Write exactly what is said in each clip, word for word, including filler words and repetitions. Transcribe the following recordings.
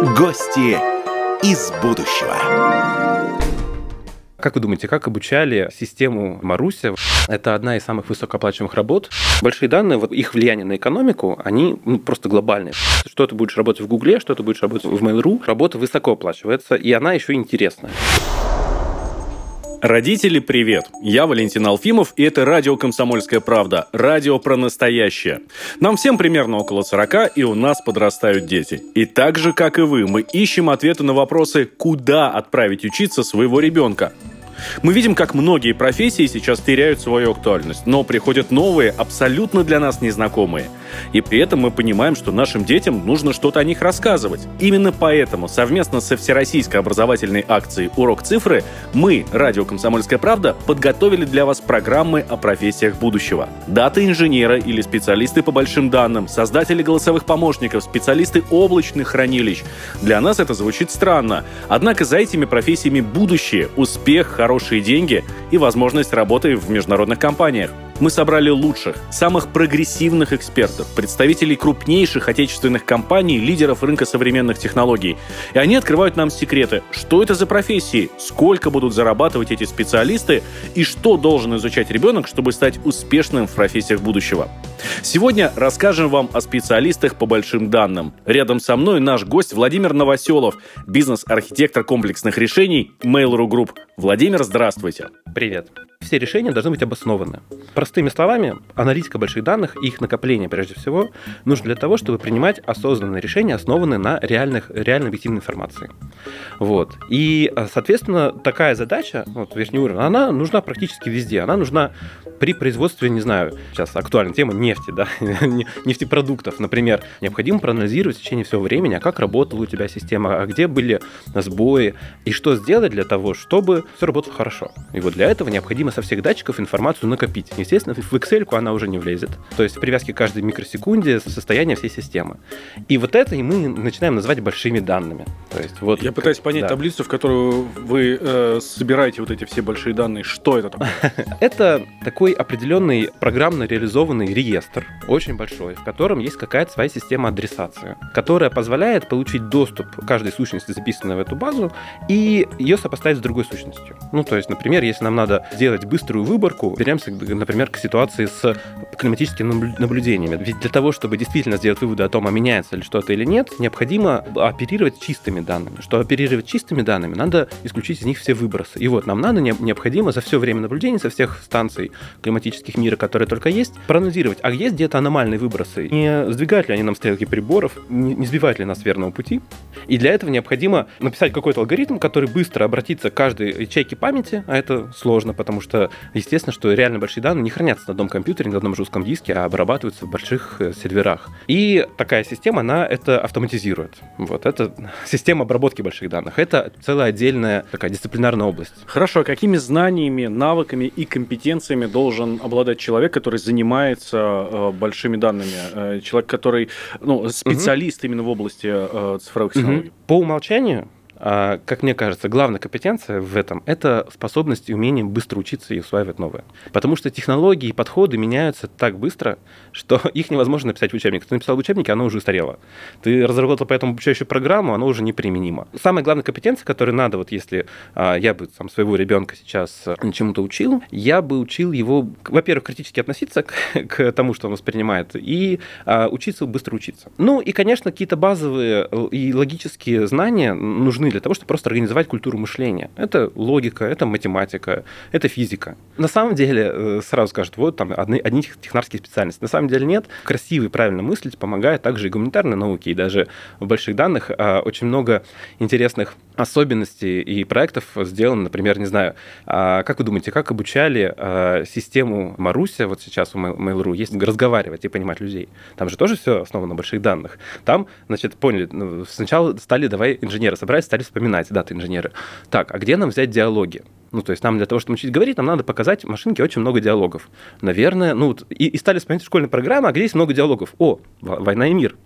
Гости из будущего. Как вы думаете, как обучали систему Маруся? Это одна из самых высокооплачиваемых работ. Большие данные, вот их влияние на экономику, они ну, просто глобальные. Что ты будешь работать в Гугле, что ты будешь работать в Mail.ru, работа высоко оплачивается, и она еще интересная. Родители, привет! Я Валентин Алфимов, и это радио «Комсомольская правда». Радио про настоящее. Нам всем примерно около сорока, и у нас подрастают дети. И так же, как и вы, мы ищем ответы на вопросы, куда отправить учиться своего ребенка. Мы видим, как многие профессии сейчас теряют свою актуальность, но приходят новые, абсолютно для нас незнакомые. И при этом мы понимаем, что нашим детям нужно что-то о них рассказывать. Именно поэтому совместно со всероссийской образовательной акцией «Урок цифры» мы, радио «Комсомольская правда», подготовили для вас программы о профессиях будущего. Дата инженера или специалисты по большим данным, создатели голосовых помощников, специалисты облачных хранилищ. Для нас это звучит странно. Однако за этими профессиями будущее, успех, хорошие деньги и возможность работы в международных компаниях. Мы собрали лучших, самых прогрессивных экспертов, представителей крупнейших отечественных компаний, лидеров рынка современных технологий. И они открывают нам секреты, что это за профессии, сколько будут зарабатывать эти специалисты и что должен изучать ребенок, чтобы стать успешным в профессиях будущего. Сегодня расскажем вам о специалистах по большим данным. Рядом со мной наш гость Владимир Новоселов, бизнес-архитектор комплексных решений Mail.ru Group. Владимир, здравствуйте. Привет. Все решения должны быть обоснованы. Простыми словами, аналитика больших данных и их накопление, прежде всего, нужно для того, чтобы принимать осознанные решения, основанные на реальных, реально объективной информации. Вот. И, соответственно, такая задача, вот, верхний уровень, она нужна практически везде. Она нужна при производстве, не знаю, сейчас актуальная тема нефти, да, нефтепродуктов, например. Необходимо проанализировать в течение всего времени, а как работала у тебя система, а где были сбои, и что сделать для того, чтобы все работало хорошо. И вот для этого необходимо со всех датчиков информацию накопить. Естественно, в Excel-ку она уже не влезет. То есть привязки к каждой микросекунде состояние всей системы. И вот это и мы начинаем называть большими данными. То есть, вот Я как, пытаюсь понять да. таблицу, в которую вы э, собираете вот эти все большие данные. Что это такое? Это такой определенный программно реализованный реестр, очень большой, в котором есть какая-то своя система адресации, которая позволяет получить доступ к каждой сущности, записанной в эту базу, и ее сопоставить с другой сущностью. Ну, то есть, например, если нам надо сделать быструю выборку, вернемся, например, к ситуации с климатическими наблюдениями. Ведь для того, чтобы действительно сделать выводы о том, а меняется ли что-то или нет, необходимо оперировать чистыми данными. Чтобы оперировать чистыми данными, надо исключить из них все выбросы. И вот нам надо, необходимо за все время наблюдений со всех станций климатических мира, которые только есть, проанализировать, а есть где-то аномальные выбросы, не сдвигают ли они нам стрелки приборов, не сбивают ли нас с верного пути. И для этого необходимо написать какой-то алгоритм, который быстро обратится к каждой ячейке памяти, а это сложно, потому что что, естественно, что реально большие данные не хранятся на одном компьютере, на одном жестком диске, а обрабатываются в больших серверах. И такая система, она это автоматизирует. Вот, это система обработки больших данных. Это целая отдельная такая дисциплинарная область. Хорошо, а какими знаниями, навыками и компетенциями должен обладать человек, который занимается э, большими данными? Э, человек, который, ну, специалист mm-hmm. именно в области э, цифровых технологий? Mm-hmm. По умолчанию, как мне кажется, главная компетенция в этом – это способность и умение быстро учиться и усваивать новое. Потому что технологии и подходы меняются так быстро, что их невозможно написать в учебнике. Ты написал в учебнике, оно уже устарело. Ты разработал по этому обучающую программу, оно уже неприменимо. Самая главная компетенция, которую надо, вот если я бы там, своего ребенка сейчас чему-то учил, я бы учил его, во-первых, критически относиться к, к тому, что он воспринимает, и а, учиться быстро учиться. Ну и, конечно, какие-то базовые и логические знания нужны для того, чтобы просто организовать культуру мышления. Это логика, это математика, это физика. На самом деле, сразу скажут, вот там одни, одни технарские специальности. На самом деле нет. Красиво и правильно мыслить помогает также и гуманитарные науки. И даже в больших данных очень много интересных особенностей и проектов сделано. Например, не знаю, как вы думаете, как обучали систему Маруся, вот сейчас у Mail.ru есть разговаривать и понимать людей. Там же тоже все основано на больших данных. Там, значит, поняли, сначала стали, давай инженеры собрать, стали вспоминать даты инженера. Так, а где нам взять диалоги? Ну, то есть нам для того, чтобы учить говорить, нам надо показать машинке очень много диалогов. Наверное, ну, и, и стали вспоминать школьную программу, а где есть много диалогов. О, «Война и мир».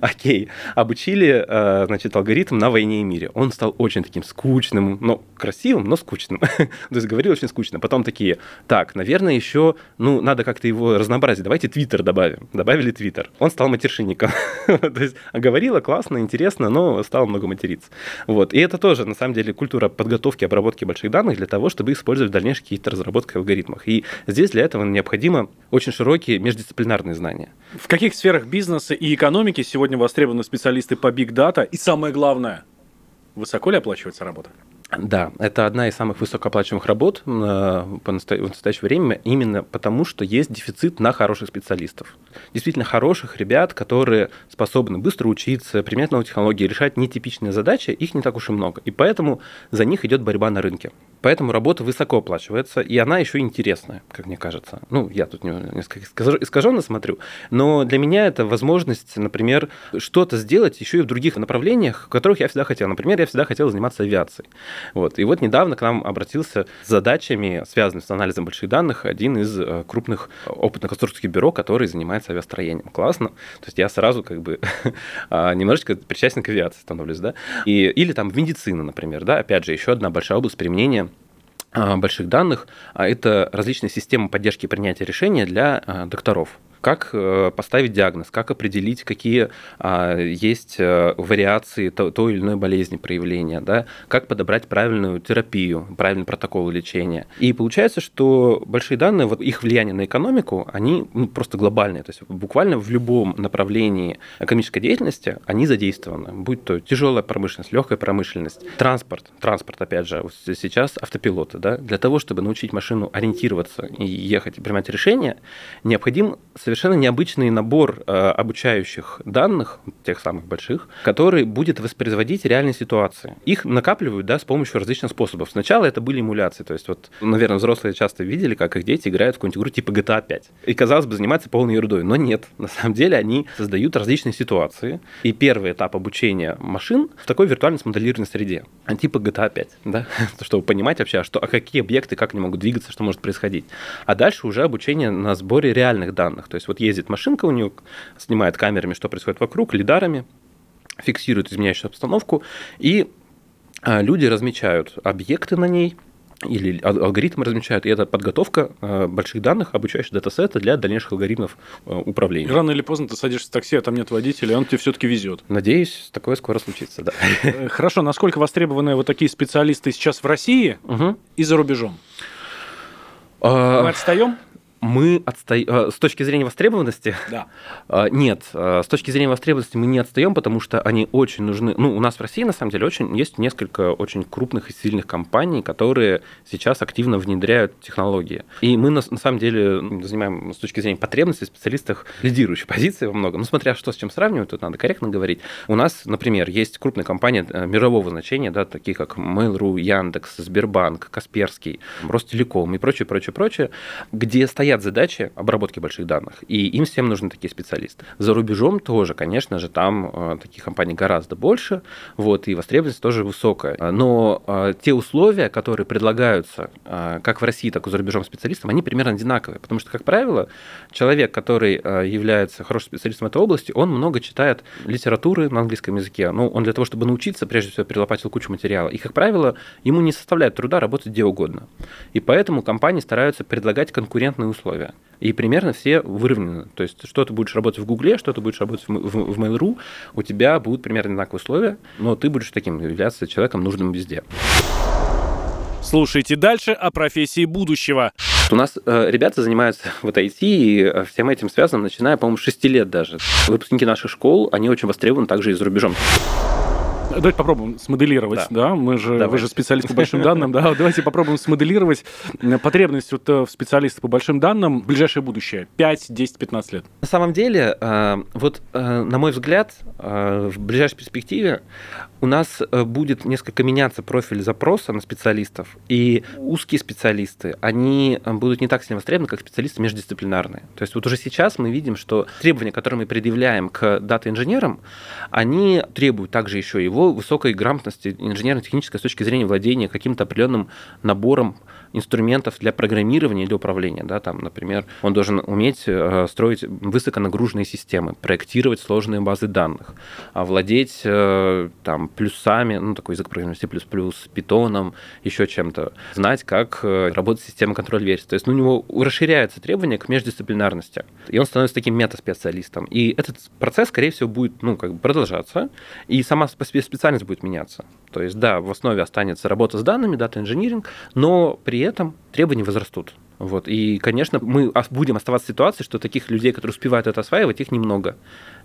Окей. Обучили, значит, алгоритм на «Войне и мире». Он стал очень таким скучным, но красивым, но скучным. То есть говорил очень скучно. Потом такие, так, наверное, еще, ну, надо как-то его разнообразить. Давайте Твиттер добавим. Добавили Твиттер. Он стал матершинником. То есть говорила классно, интересно, но стало много материться. Вот. И это тоже, на самом деле, культура подготовки, обработки больших данных, для того, чтобы использовать в дальнейших каких-то разработках и алгоритмах. И здесь для этого необходимо очень широкие междисциплинарные знания. В каких сферах бизнеса и экономики сегодня востребованы специалисты по биг-дата? И самое главное, высоко ли оплачивается работа? Да, это одна из самых высокооплачиваемых работ в настоящее время, именно потому, что есть дефицит на хороших специалистов. Действительно хороших ребят, которые способны быстро учиться, применять новые технологии, решать нетипичные задачи, их не так уж и много. И поэтому за них идет борьба на рынке. Поэтому работа высоко оплачивается, и она еще интересная, как мне кажется. Ну, я тут несколько искаженно смотрю, но для меня это возможность, например, что-то сделать еще и в других направлениях, в которых я всегда хотел. Например, я всегда хотел заниматься авиацией. Вот. И вот недавно к нам обратился с задачами, связанными с анализом больших данных, один из крупных опытных конструкторских бюро, который занимается авиастроением. Классно. То есть я сразу как бы немножечко причастен к авиации становлюсь, да? И, или там медицина, например, да? Опять же, еще одна большая область применения больших данных – это различные системы поддержки и принятия решения для докторов. Как поставить диагноз, как определить, какие а, есть вариации той то или иной болезни проявления, да? Как подобрать правильную терапию, правильный протокол лечения. И получается, что большие данные, вот их влияние на экономику, они ну, просто глобальные. То есть буквально в любом направлении экономической деятельности они задействованы. Будь то тяжелая промышленность, легкая промышленность, транспорт, транспорт, опять же, вот сейчас автопилоты. Да? Для того, чтобы научить машину ориентироваться и ехать, и принимать решения, необходим совершенно Совершенно необычный набор э, обучающих данных, тех самых больших, который будет воспроизводить реальные ситуации. Их накапливают да, с помощью различных способов. Сначала это были эмуляции. То есть, вот, наверное, взрослые часто видели, как их дети играют в какую-нибудь игру типа джи ти эй пять. И, казалось бы, занимаются полной ерундой. Но нет. На самом деле они создают различные ситуации. И первый этап обучения машин в такой виртуально смоделированной среде. Типа джи ти эй пять. Да? Чтобы понимать вообще, что, а какие объекты, как они могут двигаться, что может происходить. А дальше уже обучение на сборе реальных данных. То есть вот ездит машинка, у нее снимает камерами, что происходит вокруг, лидарами, фиксирует изменяющую обстановку, и люди размечают объекты на ней, или алгоритмы размечают, и это подготовка больших данных, обучающих датасета для дальнейших алгоритмов управления. Рано или поздно ты садишься в такси, а там нет водителя, и он тебе все-таки везет. Надеюсь, такое скоро случится, да. Хорошо, насколько востребованы вот такие специалисты сейчас в России угу. и за рубежом? Мы отстаем? Мы отстаем... С точки зрения востребованности? Да. Нет. С точки зрения востребованности мы не отстаем, потому что они очень нужны... Ну, у нас в России, на самом деле, очень... есть несколько очень крупных и сильных компаний, которые сейчас активно внедряют технологии. И мы, на самом деле, занимаем с точки зрения потребностей в специалистах лидирующие позиции во многом. Ну, смотря что с чем сравнивать, тут надо корректно говорить. У нас, например, есть крупные компании мирового значения, да, такие как Mail.ru, Яндекс, Сбербанк, Касперский, Ростелеком и прочее, прочее, прочее, где стоят задачи обработки больших данных, и им всем нужны такие специалисты. За рубежом тоже, конечно же, там таких компаний гораздо больше, вот, и востребованность тоже высокая. Но те условия, которые предлагаются как в России, так и за рубежом специалистам, они примерно одинаковые, потому что, как правило, человек, который является хорошим специалистом в этой области, он много читает литературы на английском языке. Ну, он для того, чтобы научиться, прежде всего, перелопатил кучу материала. И, как правило, ему не составляет труда работать где угодно. И поэтому компании стараются предлагать конкурентные условия. Условия. И примерно все выровнены. То есть, что ты будешь работать в Гугле, что ты будешь работать в, в, в Mail.ru, у тебя будут примерно одинаковые условия, но ты будешь таким являться человеком, нужным везде. Слушайте дальше о профессии будущего. У нас э, ребята занимаются вот ай ти и всем этим связанным, начиная, по-моему, с шести лет даже. Выпускники наших школ, они очень востребованы также и за рубежом. Давайте попробуем смоделировать, да, да? Мы же, вы же специалист по большим данным, да, давайте попробуем смоделировать потребность вот в специалистах по большим данным в ближайшее будущее, пять, десять, пятнадцать лет. На самом деле, вот, на мой взгляд, в ближайшей перспективе у нас будет несколько меняться профиль запроса на специалистов, и узкие специалисты, они будут не так сильно востребованы, как специалисты междисциплинарные. То есть вот уже сейчас мы видим, что требования, которые мы предъявляем к дата-инженерам, они требуют также еще его его высокой грамотности инженерно-технической с точки зрения владения каким-то определенным набором инструментов для программирования или управления. Да, там, например, он должен уметь строить высоконагруженные системы, проектировать сложные базы данных, владеть там, плюсами, ну, такой язык программирования си плюс плюс, питоном, еще чем-то, знать, как работает система контроля версий. То есть ну, у него расширяются требования к междисциплинарности, и он становится таким мета-специалистом. И этот процесс, скорее всего, будет ну, как бы продолжаться, и сама специальность будет меняться. То есть, да, в основе останется работа с данными, дата-инжиниринг, но при этом требования возрастут. Вот. И, конечно, мы будем оставаться в ситуации, что таких людей, которые успевают это осваивать, их немного.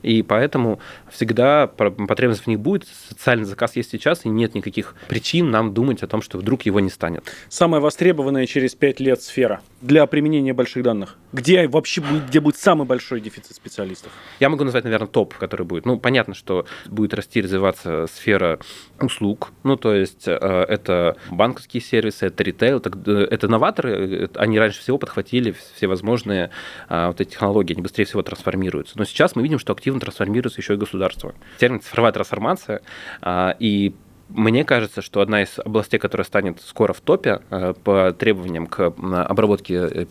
И поэтому всегда потребность в них будет. Социальный заказ есть сейчас, и нет никаких причин нам думать о том, что вдруг его не станет. Самая востребованная через пять лет сфера для применения больших данных. Где вообще будет, где будет самый большой дефицит специалистов? Я могу назвать, наверное, топ, который будет. Ну, понятно, что будет расти и развиваться сфера услуг. Ну, то есть это банковские сервисы, это ритейл, это, это новаторы, они раньше всего подхватили всевозможные а, вот эти технологии, они быстрее всего трансформируются. Но сейчас мы видим, что активно трансформируется еще и государство. Термин «цифровая трансформация» а, и мне кажется, что одна из областей, которая станет скоро в топе по требованиям к обработке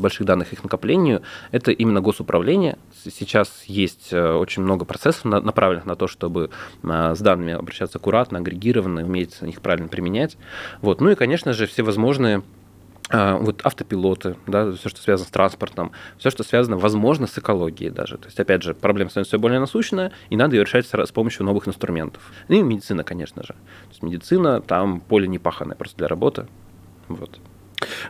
больших данных и их накоплению, это именно госуправление. Сейчас есть очень много процессов, направленных на то, чтобы с данными обращаться аккуратно, агрегированно, уметь их правильно применять. Вот. Ну и, конечно же, всевозможные вот автопилоты, да, все, что связано с транспортом, все, что связано, возможно, с экологией даже. То есть, опять же, проблема становится все более насущная, и надо ее решать с помощью новых инструментов. Ну и медицина, конечно же. То есть медицина, там поле непаханное просто для работы. Вот.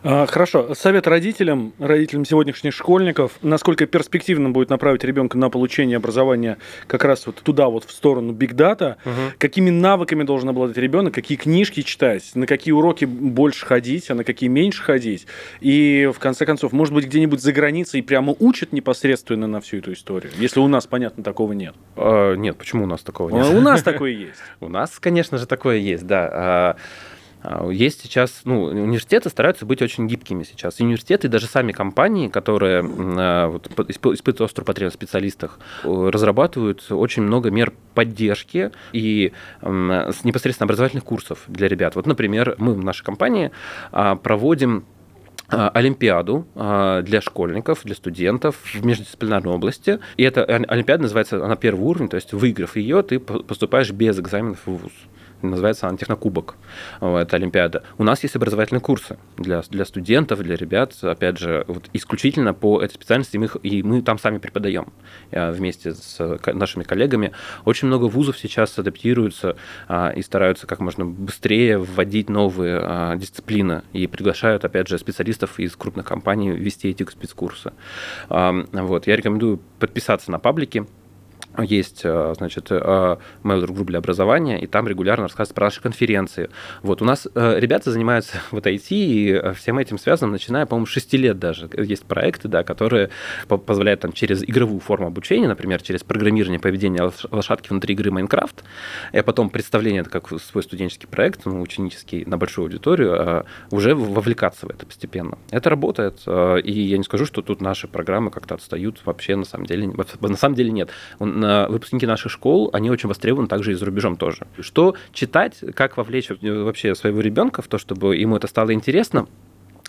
Хорошо. Совет родителям, родителям сегодняшних школьников, насколько перспективно будет направить ребенка на получение образования как раз вот туда, вот в сторону бигдата, угу. Какими навыками должен обладать ребенок, какие книжки читать, на какие уроки больше ходить, а на какие меньше ходить, и в конце концов, может быть, где-нибудь за границей прямо учат непосредственно на всю эту историю, если у нас, понятно, такого нет. А, нет, почему у нас такого нет? У нас такое есть. У нас, конечно же, такое есть, да. Есть сейчас, ну, университеты стараются быть очень гибкими сейчас. Университеты и даже сами компании, которые вот, испытывают острую потребность в специалистах, разрабатывают очень много мер поддержки и непосредственно образовательных курсов для ребят. Вот, например, мы в нашей компании проводим олимпиаду для школьников, для студентов в междисциплинарной области. И эта олимпиада называется, она первый уровень, то есть выиграв ее, ты поступаешь без экзаменов в вуз. Называется она «Технокубок», это олимпиада. У нас есть образовательные курсы для, для студентов, для ребят, опять же, вот исключительно по этой специальности, и мы, и мы там сами преподаем вместе с нашими коллегами. Очень много вузов сейчас адаптируются и стараются как можно быстрее вводить новые дисциплины и приглашают, опять же, специалистов из крупных компаний вести эти спецкурсы. Вот. Я рекомендую подписаться на паблики. Есть, значит, Mail.ru Group для образования, и там регулярно рассказывают про наши конференции. Вот у нас ребята занимаются вот ай ти и всем этим связанным, начиная, по-моему, с шести лет даже. Есть проекты, да, которые позволяют там через игровую форму обучения, например, через программирование поведения лошадки внутри игры Майнкрафт, и потом представление, это как свой студенческий проект, ну, ученический, на большую аудиторию, уже вовлекаться в это постепенно. Это работает, и я не скажу, что тут наши программы как-то отстают вообще, на самом деле, на самом деле нет. Выпускники наших школ, они очень востребованы также и за рубежом тоже. Что читать, как вовлечь вообще своего ребенка в то, чтобы ему это стало интересно?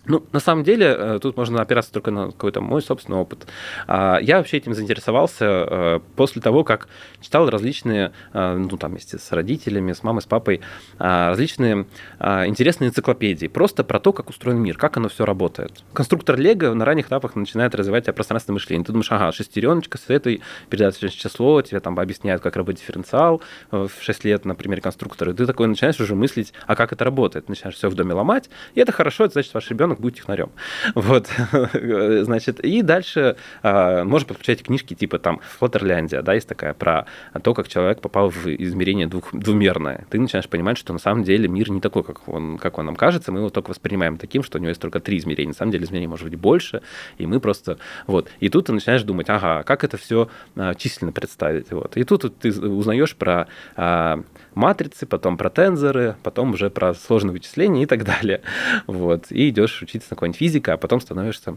Ну, на самом деле, тут можно опираться только на какой-то мой собственный опыт. Я вообще этим заинтересовался после того, как читал различные, ну, там, вместе с родителями, с мамой, с папой, различные интересные энциклопедии, просто про то, как устроен мир, как оно все работает. Конструктор Лего на ранних этапах начинает развивать пространственное мышление. Ты думаешь, ага, шестереночка с этой передает число, тебе там объясняют, как работает дифференциал в шесть лет, например, конструктор. И ты такой начинаешь уже мыслить, а как это работает? Начинаешь все в доме ломать, и это хорошо, это значит, ваш ребенок будет технарем. Вот. Значит, и дальше э, можно подключать книжки типа там «Флотерляндия», да, есть такая про то, как человек попал в измерение двух, двумерное. Ты начинаешь понимать, что на самом деле мир не такой, как он, как он нам кажется, мы его только воспринимаем таким, что у него есть только три измерения. На самом деле измерений может быть больше, и мы просто... Вот. И тут ты начинаешь думать, ага, как это все э, численно представить. Вот. И тут, тут ты узнаешь про э, матрицы, потом про тензоры, потом уже про сложные вычисления и так далее. Вот. И идешь учиться на какой-нибудь физике, а потом становишься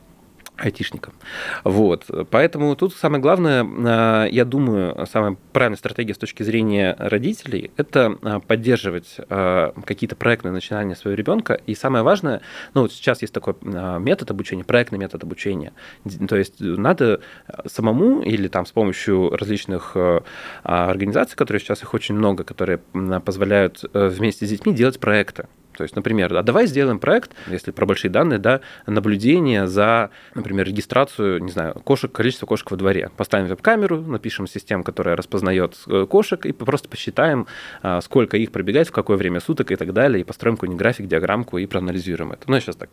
айтишникам. Вот. Поэтому тут самое главное, я думаю, самая правильная стратегия с точки зрения родителей – это поддерживать какие-то проектные начинания своего ребенка. И самое важное, ну вот сейчас есть такой метод обучения, проектный метод обучения. То есть надо самому или там с помощью различных организаций, которые сейчас их очень много, которые позволяют вместе с детьми делать проекты. То есть, например, а давай сделаем проект, если про большие данные, да, наблюдение за, например, регистрацию, не знаю, кошек, количество кошек во дворе. Поставим веб-камеру, напишем систему, которая распознает кошек, и просто посчитаем, сколько их пробегает, в какое время суток и так далее, и построим какой-нибудь график, диаграммку и проанализируем это. Ну, я сейчас так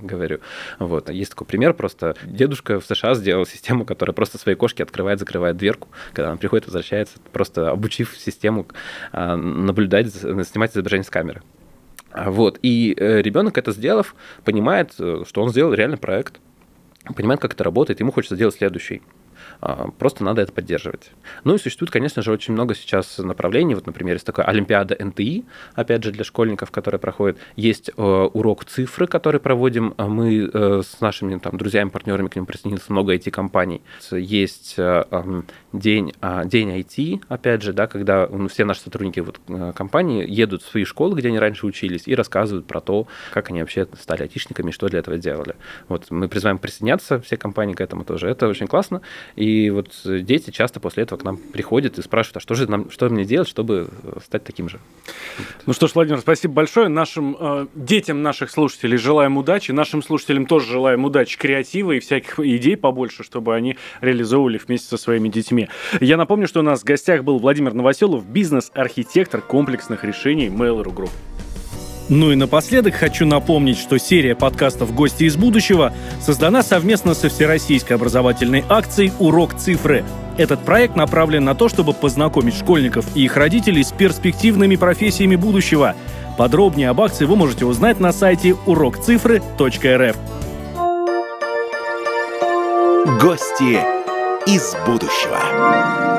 говорю. Вот. Есть такой пример, просто дедушка в США сделал систему, которая просто своей кошке открывает, закрывает дверку, когда она приходит, возвращается, просто обучив систему наблюдать, снимать изображение с камеры. Вот, и ребенок, это сделав, понимает, что он сделал реально проект, понимает, как это работает, ему хочется сделать следующий. Просто надо это поддерживать. Ну и существует, конечно же, очень много сейчас направлений. Вот, например, есть такая Олимпиада эн тэ и, опять же, для школьников, которая проходит. Есть урок цифры, который проводим. Мы с нашими там друзьями, партнерами, к ним присоединилось много ай ти-компаний. Есть день, день ай ти, опять же, да, когда ну, все наши сотрудники вот, компании едут в свои школы, где они раньше учились, и рассказывают про то, как они вообще стали айтишниками и что для этого делали. Вот, мы призываем присоединяться все компании к этому тоже. Это очень классно. И вот дети часто после этого к нам приходят и спрашивают, а что же нам, что мне делать, чтобы стать таким же? Ну что ж, Владимир, спасибо большое. Нашим э, детям наших слушателей желаем удачи. Нашим слушателям тоже желаем удачи, креатива и всяких идей побольше, чтобы они реализовывали вместе со своими детьми. Я напомню, что у нас в гостях был Владимир Новоселов, бизнес-архитектор комплексных решений Mail.ru Group. Ну и напоследок хочу напомнить, что серия подкастов «Гости из будущего» создана совместно со всероссийской образовательной акцией «Урок цифры». Этот проект направлен на то, чтобы познакомить школьников и их родителей с перспективными профессиями будущего. Подробнее об акции вы можете узнать на сайте урок цифры точка эр эф. Гости из будущего.